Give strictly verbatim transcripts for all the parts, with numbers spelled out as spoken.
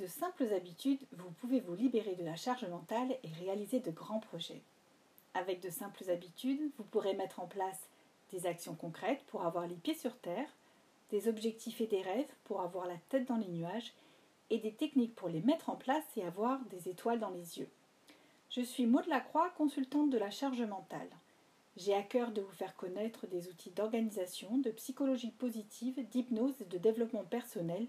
de simples habitudes, vous pouvez vous libérer de la charge mentale et réaliser de grands projets. Avec de simples habitudes, vous pourrez mettre en place des actions concrètes pour avoir les pieds sur terre, des objectifs et des rêves pour avoir la tête dans les nuages et des techniques pour les mettre en place et avoir des étoiles dans les yeux. Je suis Maud Lacroix, consultante de la charge mentale. J'ai à cœur de vous faire connaître des outils d'organisation, de psychologie positive, d'hypnose et de développement personnel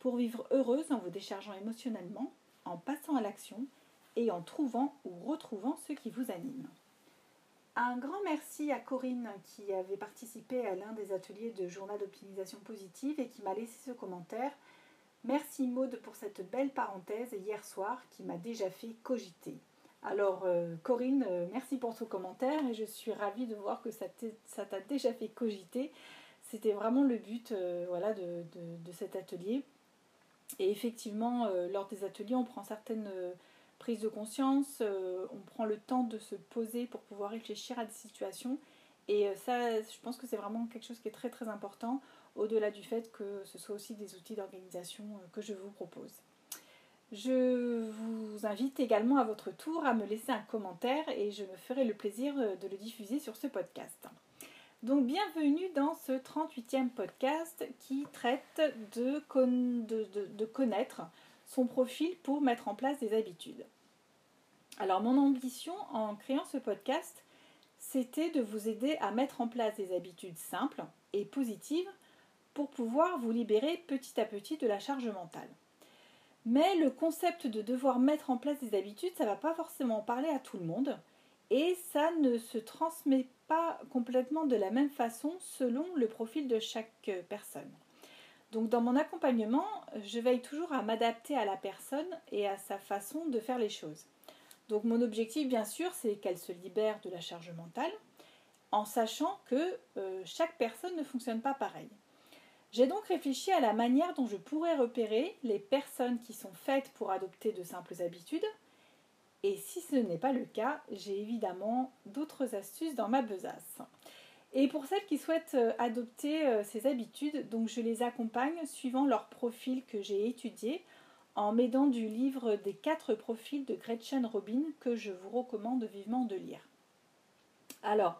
pour vivre heureuse en vous déchargeant émotionnellement, en passant à l'action et en trouvant ou retrouvant ce qui vous anime. Un grand merci à Corinne qui avait participé à l'un des ateliers de journal d'optimisation positive et qui m'a laissé ce commentaire. Merci Maud pour cette belle parenthèse hier soir qui m'a déjà fait cogiter. Alors Corinne, merci pour ton commentaire et je suis ravie de voir que ça t'a déjà fait cogiter. C'était vraiment le but euh, voilà, de, de, de cet atelier. Et effectivement, euh, lors des ateliers, on prend certaines euh, prises de conscience, euh, on prend le temps de se poser pour pouvoir réfléchir à des situations. Et euh, ça, je pense que c'est vraiment quelque chose qui est très très important, au-delà du fait que ce soit aussi des outils d'organisation euh, que je vous propose. Je vous invite également à votre tour à me laisser un commentaire et je me ferai le plaisir de le diffuser sur ce podcast. Donc bienvenue dans ce trente-huitième podcast qui traite de, con... de, de, de connaître son profil pour mettre en place des habitudes. Alors mon ambition en créant ce podcast, c'était de vous aider à mettre en place des habitudes simples et positives pour pouvoir vous libérer petit à petit de la charge mentale. Mais le concept de devoir mettre en place des habitudes, ça ne va pas forcément parler à tout le monde et ça ne se transmet pas complètement de la même façon selon le profil de chaque personne. Donc dans mon accompagnement, je veille toujours à m'adapter à la personne et à sa façon de faire les choses. Donc mon objectif bien sûr, c'est qu'elle se libère de la charge mentale en sachant que euh, chaque personne ne fonctionne pas pareil. J'ai donc réfléchi à la manière dont je pourrais repérer les personnes qui sont faites pour adopter de simples habitudes. Et si ce n'est pas le cas, j'ai évidemment d'autres astuces dans ma besace. Et pour celles qui souhaitent adopter ces habitudes, donc je les accompagne suivant leur profil que j'ai étudié en m'aidant du livre des quatre profils de Gretchen Rubin que je vous recommande vivement de lire. Alors,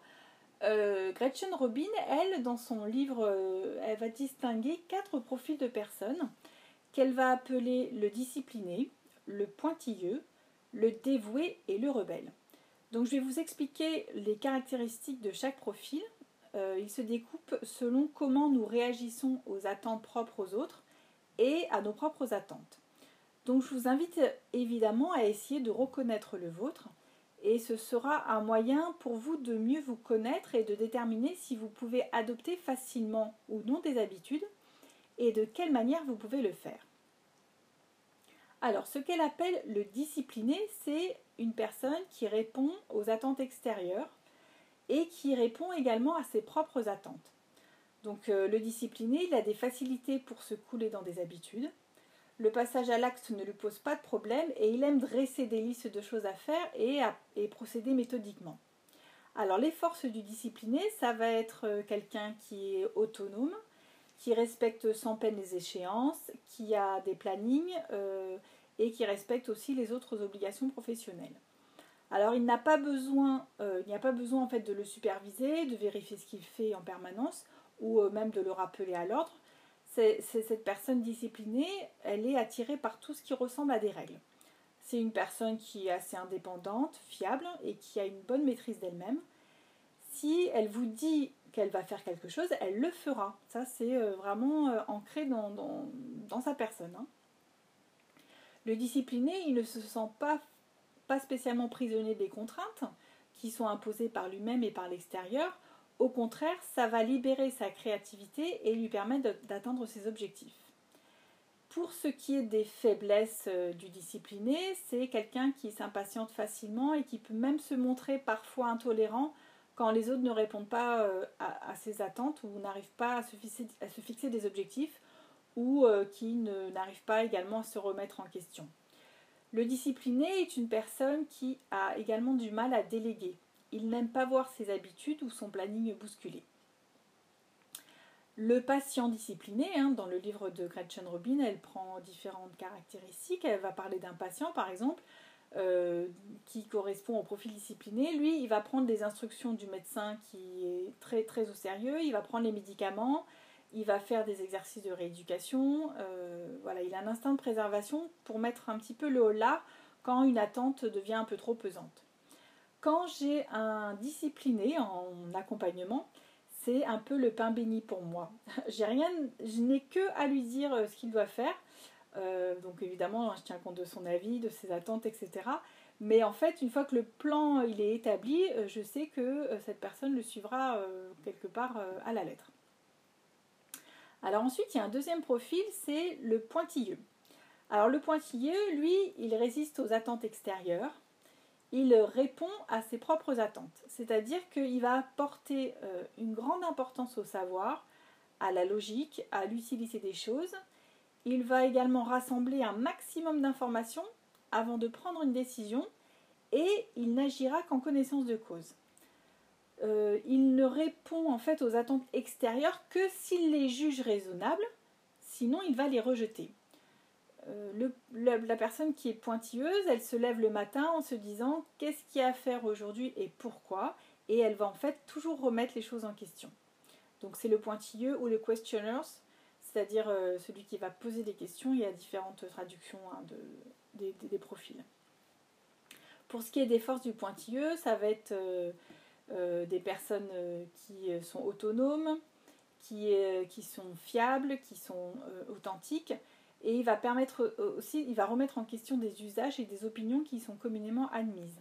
Euh, Gretchen Rubin, elle, dans son livre, euh, elle va distinguer quatre profils de personnes qu'elle va appeler le discipliné, le pointilleux, le dévoué et le rebelle. Donc je vais vous expliquer les caractéristiques de chaque profil. Euh, il se découpe selon comment nous réagissons aux attentes propres aux autres et à nos propres attentes. Donc je vous invite évidemment à essayer de reconnaître le vôtre. Et ce sera un moyen pour vous de mieux vous connaître et de déterminer si vous pouvez adopter facilement ou non des habitudes et de quelle manière vous pouvez le faire. Alors, ce qu'elle appelle le discipliné, c'est une personne qui répond aux attentes extérieures et qui répond également à ses propres attentes. Donc, euh, le discipliné, il a des facilités pour se couler dans des habitudes. Le passage à l'acte ne lui pose pas de problème et il aime dresser des listes de choses à faire et, à, et procéder méthodiquement. Alors les forces du discipliné, ça va être quelqu'un qui est autonome, qui respecte sans peine les échéances, qui a des plannings euh, et qui respecte aussi les autres obligations professionnelles. Alors il n'a pas besoin, euh, il n'y a pas besoin en fait de le superviser, de vérifier ce qu'il fait en permanence ou euh, même de le rappeler à l'ordre. C'est, c'est cette personne disciplinée, elle est attirée par tout ce qui ressemble à des règles. C'est une personne qui est assez indépendante, fiable et qui a une bonne maîtrise d'elle-même. Si elle vous dit qu'elle va faire quelque chose, elle le fera. Ça, c'est vraiment ancré dans, dans, dans sa personne, hein. Le discipliné, il ne se sent pas, pas spécialement prisonnier des contraintes qui sont imposées par lui-même et par l'extérieur. Au contraire, ça va libérer sa créativité et lui permettre d'atteindre ses objectifs. Pour ce qui est des faiblesses du discipliné, c'est quelqu'un qui s'impatiente facilement et qui peut même se montrer parfois intolérant quand les autres ne répondent pas à, à ses attentes ou n'arrivent pas à se fixer, à se fixer des objectifs ou euh, qui ne, n'arrivent pas également à se remettre en question. Le discipliné est une personne qui a également du mal à déléguer. Il n'aime pas voir ses habitudes ou son planning bousculé. Le patient discipliné, hein, dans le livre de Gretchen Rubin, elle prend différentes caractéristiques. Elle va parler d'un patient, par exemple, euh, qui correspond au profil discipliné. Lui, il va prendre les instructions du médecin qui est très, très au sérieux. Il va prendre les médicaments. Il va faire des exercices de rééducation. Euh, voilà, il a un instinct de préservation pour mettre un petit peu le holà quand une attente devient un peu trop pesante. Quand j'ai un discipliné en accompagnement, c'est un peu le pain béni pour moi. J'ai rien, je n'ai que à lui dire ce qu'il doit faire. Euh, donc évidemment, je tiens compte de son avis, de ses attentes, et cetera. Mais en fait, une fois que le plan il est établi, je sais que cette personne le suivra euh, quelque part euh, à la lettre. Alors ensuite, il y a un deuxième profil, c'est le pointilleux. Alors le pointilleux, lui, il résiste aux attentes extérieures. Il répond à ses propres attentes. C'est-à-dire qu'il va apporter euh, une grande importance au savoir, à la logique, à l'utilité des choses. Il va également rassembler un maximum d'informations avant de prendre une décision et il n'agira qu'en connaissance de cause. Euh, il ne répond en fait aux attentes extérieures que s'il les juge raisonnables, sinon il va les rejeter. Euh, le, le, la personne qui est pointilleuse, elle se lève le matin en se disant qu'est-ce qu'il y a à faire aujourd'hui et pourquoi, et elle va en fait toujours remettre les choses en question. Donc c'est le pointilleux ou le questioner, c'est-à-dire euh, celui qui va poser des questions. Il y a différentes traductions hein, de, des, des, des profils. Pour ce qui est des forces du pointilleux, ça va être... Euh, Euh, des personnes euh, qui sont autonomes, qui, euh, qui sont fiables, qui sont euh, authentiques, et il va permettre euh, aussi, il va remettre en question des usages et des opinions qui sont communément admises.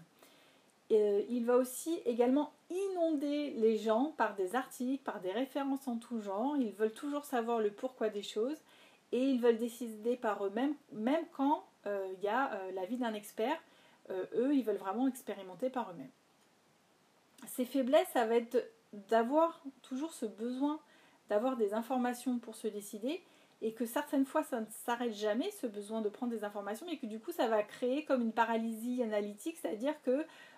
Euh, il va aussi également inonder les gens par des articles, par des références en tout genre. Ils veulent toujours savoir le pourquoi des choses et ils veulent décider par eux-mêmes, même quand euh, y a euh, l'avis d'un expert. Euh, eux, ils veulent vraiment expérimenter par eux-mêmes. Ces faiblesses, ça va être d'avoir toujours ce besoin d'avoir des informations pour se décider et que certaines fois, ça ne s'arrête jamais, ce besoin de prendre des informations, mais que du coup, ça va créer comme une paralysie analytique, c'est-à-dire que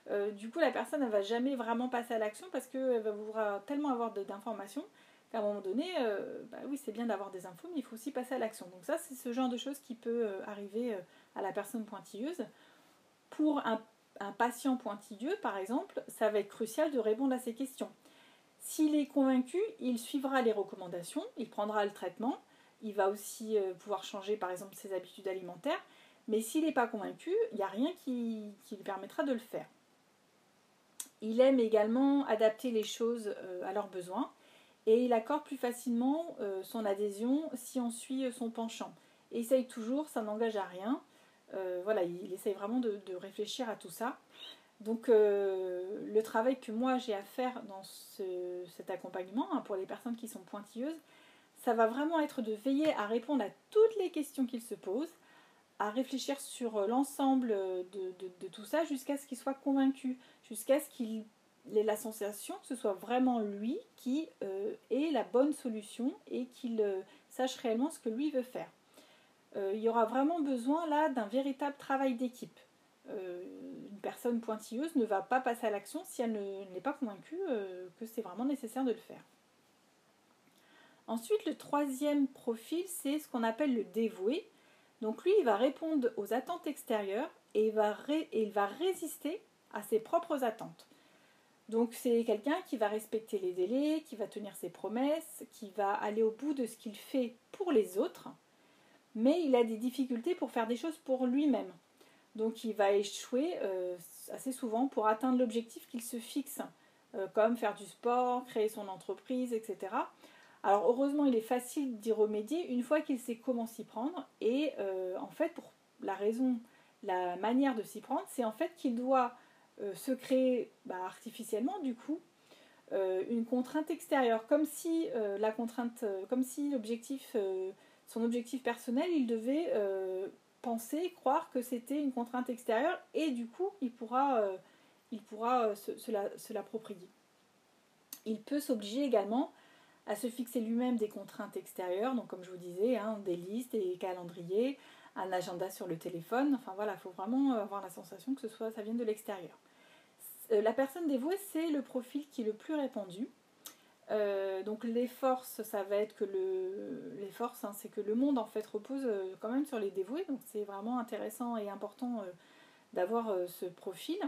euh, du coup, la personne ne va jamais vraiment passer à l'action parce qu'elle va vouloir tellement avoir d'informations qu'à un moment donné, euh, bah oui, c'est bien d'avoir des infos, mais il faut aussi passer à l'action. Donc ça, c'est ce genre de choses qui peut euh, arriver euh, à la personne pointilleuse. Pour un Un patient pointilleux, par exemple, ça va être crucial de répondre à ces questions. S'il est convaincu, il suivra les recommandations, il prendra le traitement, il va aussi pouvoir changer, par exemple, ses habitudes alimentaires, mais s'il n'est pas convaincu, il n'y a rien qui, qui lui permettra de le faire. Il aime également adapter les choses à leurs besoins et il accorde plus facilement son adhésion si on suit son penchant. Essaye toujours, ça n'engage à rien. Euh, voilà, il essaye vraiment de, de réfléchir à tout ça. Donc euh, le travail que moi j'ai à faire dans ce, cet accompagnement, hein, pour les personnes qui sont pointilleuses, ça va vraiment être de veiller à répondre à toutes les questions qu'ils se posent, à réfléchir sur l'ensemble de, de, de tout ça jusqu'à ce qu'ils soient convaincus, jusqu'à ce qu'il ait la sensation que ce soit vraiment lui qui euh, ait la bonne solution et qu'il euh, sache réellement ce que lui veut faire. Euh, il y aura vraiment besoin là d'un véritable travail d'équipe. Euh, une personne pointilleuse ne va pas passer à l'action si elle ne, n'est pas convaincue euh, que c'est vraiment nécessaire de le faire. Ensuite, le troisième profil, c'est ce qu'on appelle le dévoué. Donc lui, il va répondre aux attentes extérieures et il va, ré, et il va résister à ses propres attentes. Donc c'est quelqu'un qui va respecter les délais, qui va tenir ses promesses, qui va aller au bout de ce qu'il fait pour les autres. Mais il a des difficultés pour faire des choses pour lui-même. Donc il va échouer euh, assez souvent pour atteindre l'objectif qu'il se fixe, euh, comme faire du sport, créer son entreprise, et cetera. Alors heureusement, il est facile d'y remédier une fois qu'il sait comment s'y prendre. Et euh, en fait, pour la raison, la manière de s'y prendre, c'est en fait qu'il doit euh, se créer bah, artificiellement, du coup, euh, une contrainte extérieure. Comme si euh, la contrainte, euh, comme si l'objectif... Euh, Son objectif personnel, il devait euh, penser, croire que c'était une contrainte extérieure et du coup, il pourra, euh, il pourra euh, se, se, la, se l'approprier. Il peut s'obliger également à se fixer lui-même des contraintes extérieures, donc comme je vous disais, hein, des listes, des calendriers, un agenda sur le téléphone. Enfin voilà, il faut vraiment avoir la sensation que ce soit, ça vienne de l'extérieur. La personne dévouée, c'est le profil qui est le plus répandu. Euh, donc les forces, ça va être que le, les forces, hein, c'est que le monde en fait repose euh, quand même sur les dévoués, donc c'est vraiment intéressant et important euh, d'avoir euh, ce profil,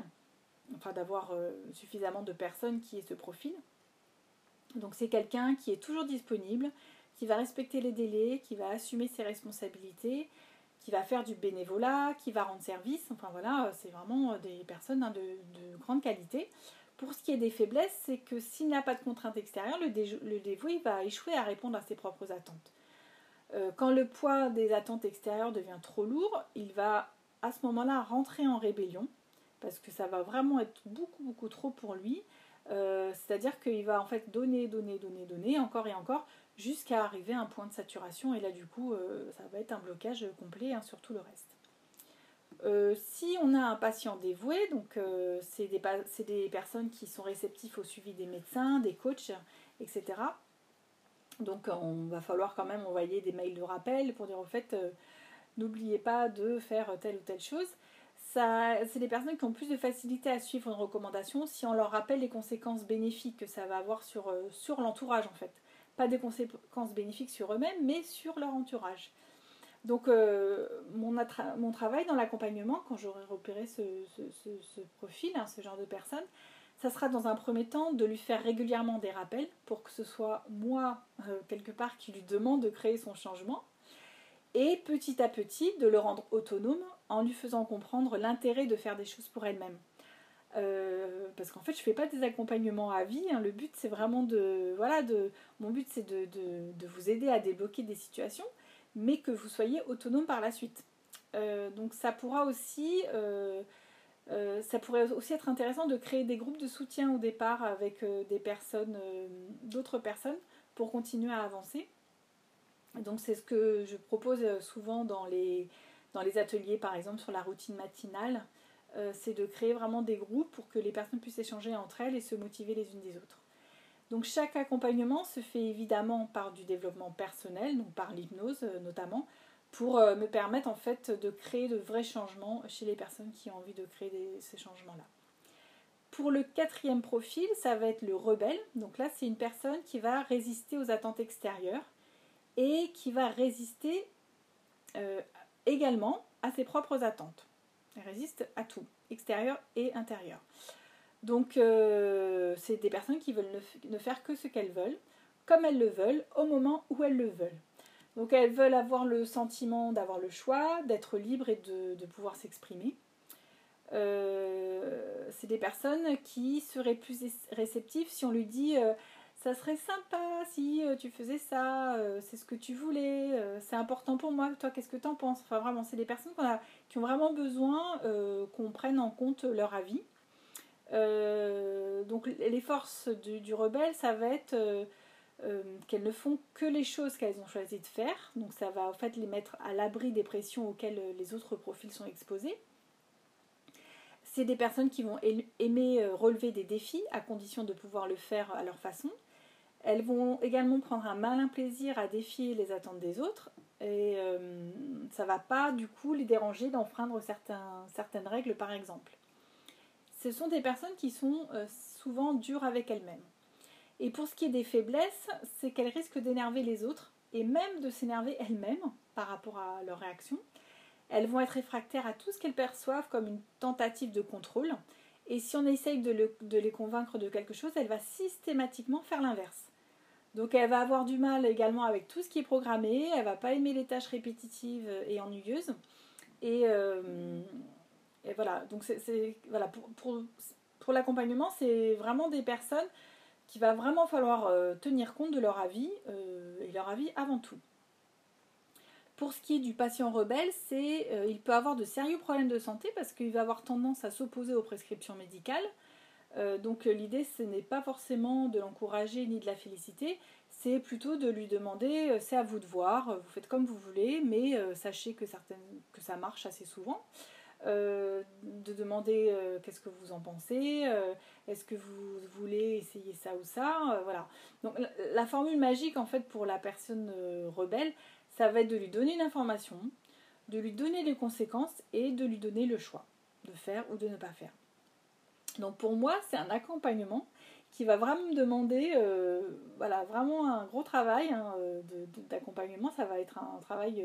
enfin d'avoir euh, suffisamment de personnes qui aient ce profil. Donc c'est quelqu'un qui est toujours disponible, qui va respecter les délais, qui va assumer ses responsabilités, qui va faire du bénévolat, qui va rendre service, enfin voilà, c'est vraiment des personnes hein, de, de grande qualité. Pour ce qui est des faiblesses, c'est que s'il n'a pas de contrainte extérieure, le, dé le dévoué va échouer à répondre à ses propres attentes. Euh, quand le poids des attentes extérieures devient trop lourd, il va à ce moment-là rentrer en rébellion, parce que ça va vraiment être beaucoup, beaucoup trop pour lui. Euh, C'est-à-dire qu'il va en fait donner, donner, donner, donner, encore et encore, jusqu'à arriver à un point de saturation. Et là, du coup, euh, ça va être un blocage complet hein, sur tout le reste. Euh, si on a un patient dévoué, donc euh, c'est des, des personnes qui sont réceptives au suivi des médecins, des coachs, et cetera. Donc on va falloir quand même envoyer des mails de rappel pour dire au fait, euh, n'oubliez pas de faire telle ou telle chose. C'est des personnes qui ont plus de facilité à suivre une recommandation si on leur rappelle les conséquences bénéfiques que ça va avoir sur, euh, sur l'entourage en fait. Pas des conséquences bénéfiques sur eux-mêmes, mais sur leur entourage. Donc euh, mon, mon travail dans l'accompagnement, quand j'aurai repéré ce, ce, ce, ce profil, hein, ce genre de personne, ça sera dans un premier temps de lui faire régulièrement des rappels pour que ce soit moi, euh, quelque part, qui lui demande de créer son changement. Et petit à petit, de le rendre autonome en lui faisant comprendre l'intérêt de faire des choses pour elle-même. Euh, parce qu'en fait, je ne fais pas des accompagnements à vie. Hein, le but, c'est vraiment de... Voilà, de, mon but, c'est de, de, de vous aider à débloquer des situations, mais que vous soyez autonome par la suite. Euh, donc ça pourra aussi, euh, euh, ça pourrait aussi être intéressant de créer des groupes de soutien au départ avec euh, des personnes, euh, d'autres personnes pour continuer à avancer. Donc c'est ce que je propose souvent dans les, dans les ateliers, par exemple sur la routine matinale, euh, c'est de créer vraiment des groupes pour que les personnes puissent échanger entre elles et se motiver les unes des autres. Donc chaque accompagnement se fait évidemment par du développement personnel, donc par l'hypnose notamment, pour me permettre en fait de créer de vrais changements chez les personnes qui ont envie de créer des, ces changements-là. Pour le quatrième profil, ça va être le rebelle. Donc là, c'est une personne qui va résister aux attentes extérieures et qui va résister euh, également à ses propres attentes. Elle résiste à tout, extérieur et intérieur. Donc, euh, c'est des personnes qui veulent ne, ne faire que ce qu'elles veulent, comme elles le veulent, au moment où elles le veulent. Donc, elles veulent avoir le sentiment d'avoir le choix, d'être libres et de, de pouvoir s'exprimer. Euh, c'est des personnes qui seraient plus réceptives si on lui dit euh, « ça serait sympa si tu faisais ça, euh, c'est ce que tu voulais, euh, c'est important pour moi, toi qu'est-ce que t'en penses ?» Enfin, vraiment, c'est des personnes qu'on a, qui ont vraiment besoin euh, qu'on prenne en compte leur avis. Euh, donc les forces du, du rebelle, ça va être euh, euh, qu'elles ne font que les choses qu'elles ont choisi de faire, donc ça va en fait les mettre à l'abri des pressions auxquelles les autres profils sont exposés. C'est des personnes qui vont aimer relever des défis à condition de pouvoir le faire à leur façon. Elles vont également prendre un malin plaisir à défier les attentes des autres et euh, ça ne va pas du coup les déranger d'enfreindre certains, certaines règles par exemple. Ce sont des personnes qui sont souvent dures avec elles-mêmes. Et pour ce qui est des faiblesses, c'est qu'elles risquent d'énerver les autres et même de s'énerver elles-mêmes par rapport à leur réaction. Elles vont être réfractaires à tout ce qu'elles perçoivent comme une tentative de contrôle. Et si on essaye de, le, de les convaincre de quelque chose, elle va systématiquement faire l'inverse. Donc elle va avoir du mal également avec tout ce qui est programmé. Elle ne va pas aimer les tâches répétitives et ennuyeuses. Et... Euh, Et voilà, donc c'est, c'est, voilà, pour, pour, pour l'accompagnement, c'est vraiment des personnes qu'il va vraiment falloir euh, tenir compte de leur avis, euh, et leur avis avant tout. Pour ce qui est du patient rebelle, c'est, euh, il peut avoir de sérieux problèmes de santé parce qu'il va avoir tendance à s'opposer aux prescriptions médicales. Euh, donc l'idée, ce n'est pas forcément de l'encourager ni de la féliciter, c'est plutôt de lui demander, euh, c'est à vous de voir, vous faites comme vous voulez, mais euh, sachez que, certaines, que ça marche assez souvent. Euh, de demander euh, qu'est-ce que vous en pensez, euh, est-ce que vous voulez essayer ça ou ça, euh, voilà. Donc la, la formule magique en fait pour la personne euh, rebelle, ça va être de lui donner l'information, de lui donner les conséquences et de lui donner le choix de faire ou de ne pas faire. Donc pour moi c'est un accompagnement qui va vraiment me demander euh, voilà, vraiment un gros travail hein, d'accompagnement. Ça va être un travail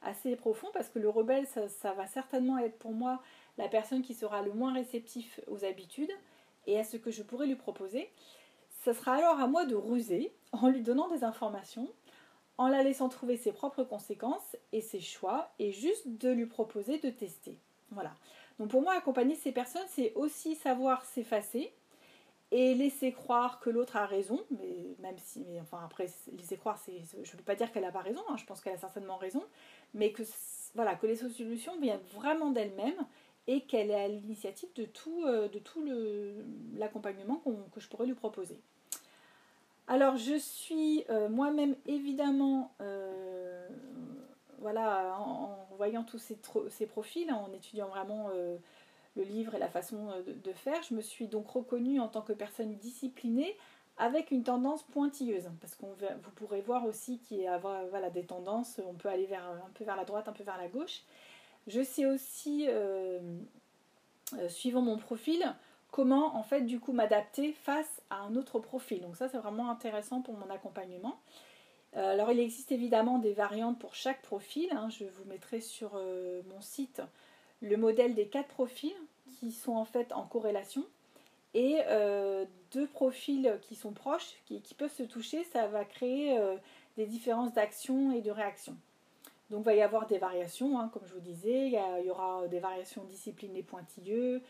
assez profond parce que le rebelle, ça, ça va certainement être pour moi la personne qui sera le moins réceptif aux habitudes et à ce que je pourrais lui proposer. Ça sera alors à moi de ruser en lui donnant des informations, en la laissant trouver ses propres conséquences et ses choix, et juste de lui proposer de tester. Voilà. Donc pour moi, accompagner ces personnes, c'est aussi savoir s'effacer et laisser croire que l'autre a raison, mais même si, mais enfin après, laisser croire, c'est, je ne peux pas dire qu'elle n'a pas raison, hein, je pense qu'elle a certainement raison, mais que, voilà, que les solutions viennent vraiment d'elle-même et qu'elle est à l'initiative de tout, euh, de tout le, l'accompagnement qu'on, que je pourrais lui proposer. Alors, je suis euh, moi-même, évidemment, euh, voilà, en, en voyant tous ces, tro- ces profils, en étudiant vraiment euh, le livre et la façon de, de faire, je me suis donc reconnue en tant que personne disciplinée avec une tendance pointilleuse. Parce que vous pourrez voir aussi qu'il y a voilà, des tendances, on peut aller vers, un peu vers la droite, un peu vers la gauche. Je sais aussi, euh, euh, suivant mon profil, comment en fait du coup m'adapter face à un autre profil. Donc ça c'est vraiment intéressant pour mon accompagnement. Euh, alors il existe évidemment des variantes pour chaque profil. Hein. Je vous mettrai sur euh, mon site le modèle des quatre profils qui sont en fait en corrélation et euh, deux profils qui sont proches, qui, qui peuvent se toucher, ça va créer euh, des différences d'action et de réaction. Donc il va y avoir des variations, hein, comme je vous disais, il y, a, il y aura des variations disciplinées pointilleux,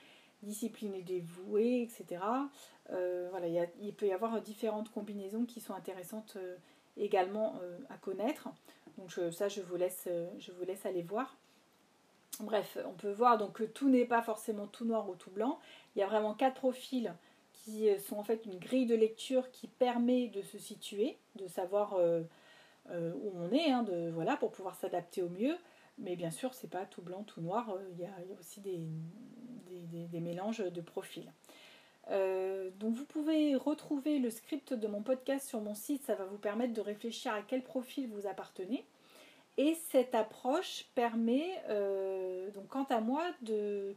disciplinées dévouées, et cetera. Euh, voilà, il, y a, il peut y avoir différentes combinaisons qui sont intéressantes euh, également euh, à connaître. Donc je, ça, je vous, laisse, euh, je vous laisse aller voir. Bref, on peut voir donc, que tout n'est pas forcément tout noir ou tout blanc. Il y a vraiment quatre profils qui sont en fait une grille de lecture qui permet de se situer, de savoir... Euh, Euh, où on est, hein, de, voilà, pour pouvoir s'adapter au mieux. Mais bien sûr, c'est pas tout blanc, tout noir. Il euh, y, y a aussi des, des, des, des mélanges de profils. Euh, donc vous pouvez retrouver le script de mon podcast sur mon site. Ça va vous permettre de réfléchir à quel profil vous appartenez. Et cette approche permet, euh, donc quant à moi, de,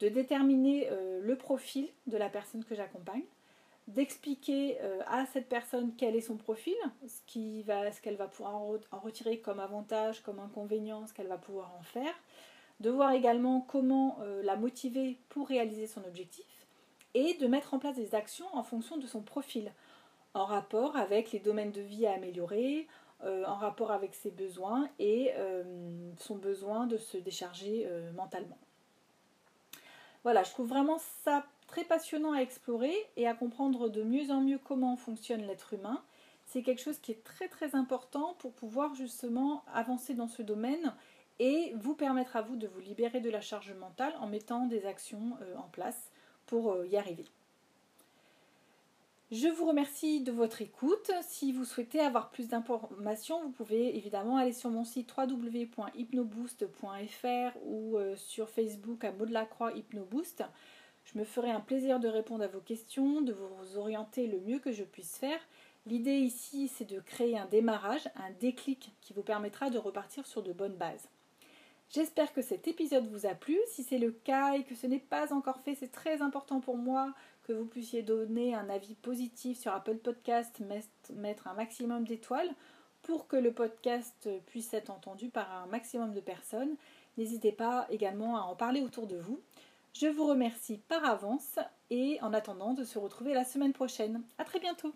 de déterminer euh, le profil de la personne que j'accompagne, d'expliquer à cette personne quel est son profil, ce, qui va, ce qu'elle va pouvoir en retirer comme avantage, comme inconvénient, ce qu'elle va pouvoir en faire, de voir également comment la motiver pour réaliser son objectif et de mettre en place des actions en fonction de son profil, en rapport avec les domaines de vie à améliorer, en rapport avec ses besoins et son besoin de se décharger mentalement. Voilà, je trouve vraiment ça très passionnant à explorer et à comprendre de mieux en mieux comment fonctionne l'être humain. C'est quelque chose qui est très très important pour pouvoir justement avancer dans ce domaine et vous permettre à vous de vous libérer de la charge mentale en mettant des actions en place pour y arriver. Je vous remercie de votre écoute. Si vous souhaitez avoir plus d'informations, vous pouvez évidemment aller sur mon site w w w point hypnoboost point f r ou sur Facebook à Maud Lacroix Hypnoboost. Je me ferai un plaisir de répondre à vos questions, de vous orienter le mieux que je puisse faire. L'idée ici, c'est de créer un démarrage, un déclic qui vous permettra de repartir sur de bonnes bases. J'espère que cet épisode vous a plu. Si c'est le cas et que ce n'est pas encore fait, c'est très important pour moi que vous puissiez donner un avis positif sur Apple Podcast, mettre un maximum d'étoiles pour que le podcast puisse être entendu par un maximum de personnes. N'hésitez pas également à en parler autour de vous. Je vous remercie par avance et en attendant de se retrouver la semaine prochaine. À très bientôt!